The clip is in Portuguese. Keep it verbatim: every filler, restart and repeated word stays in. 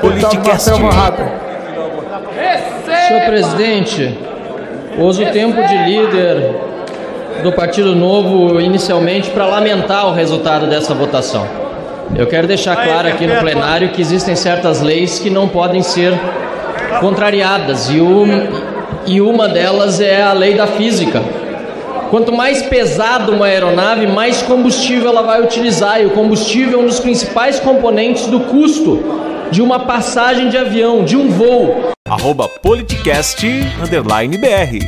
Politicast. Senhor presidente, uso o tempo de líder do Partido Novo inicialmente para lamentar o resultado dessa votação. Eu quero deixar claro aqui no plenário que existem certas leis que não podem ser contrariadas e, um, e uma delas é a lei da física. Quanto mais pesada uma aeronave, mais combustível ela vai utilizar, e o combustível é um dos principais componentes do custo de uma passagem de avião, de um voo. arroba politicast underline br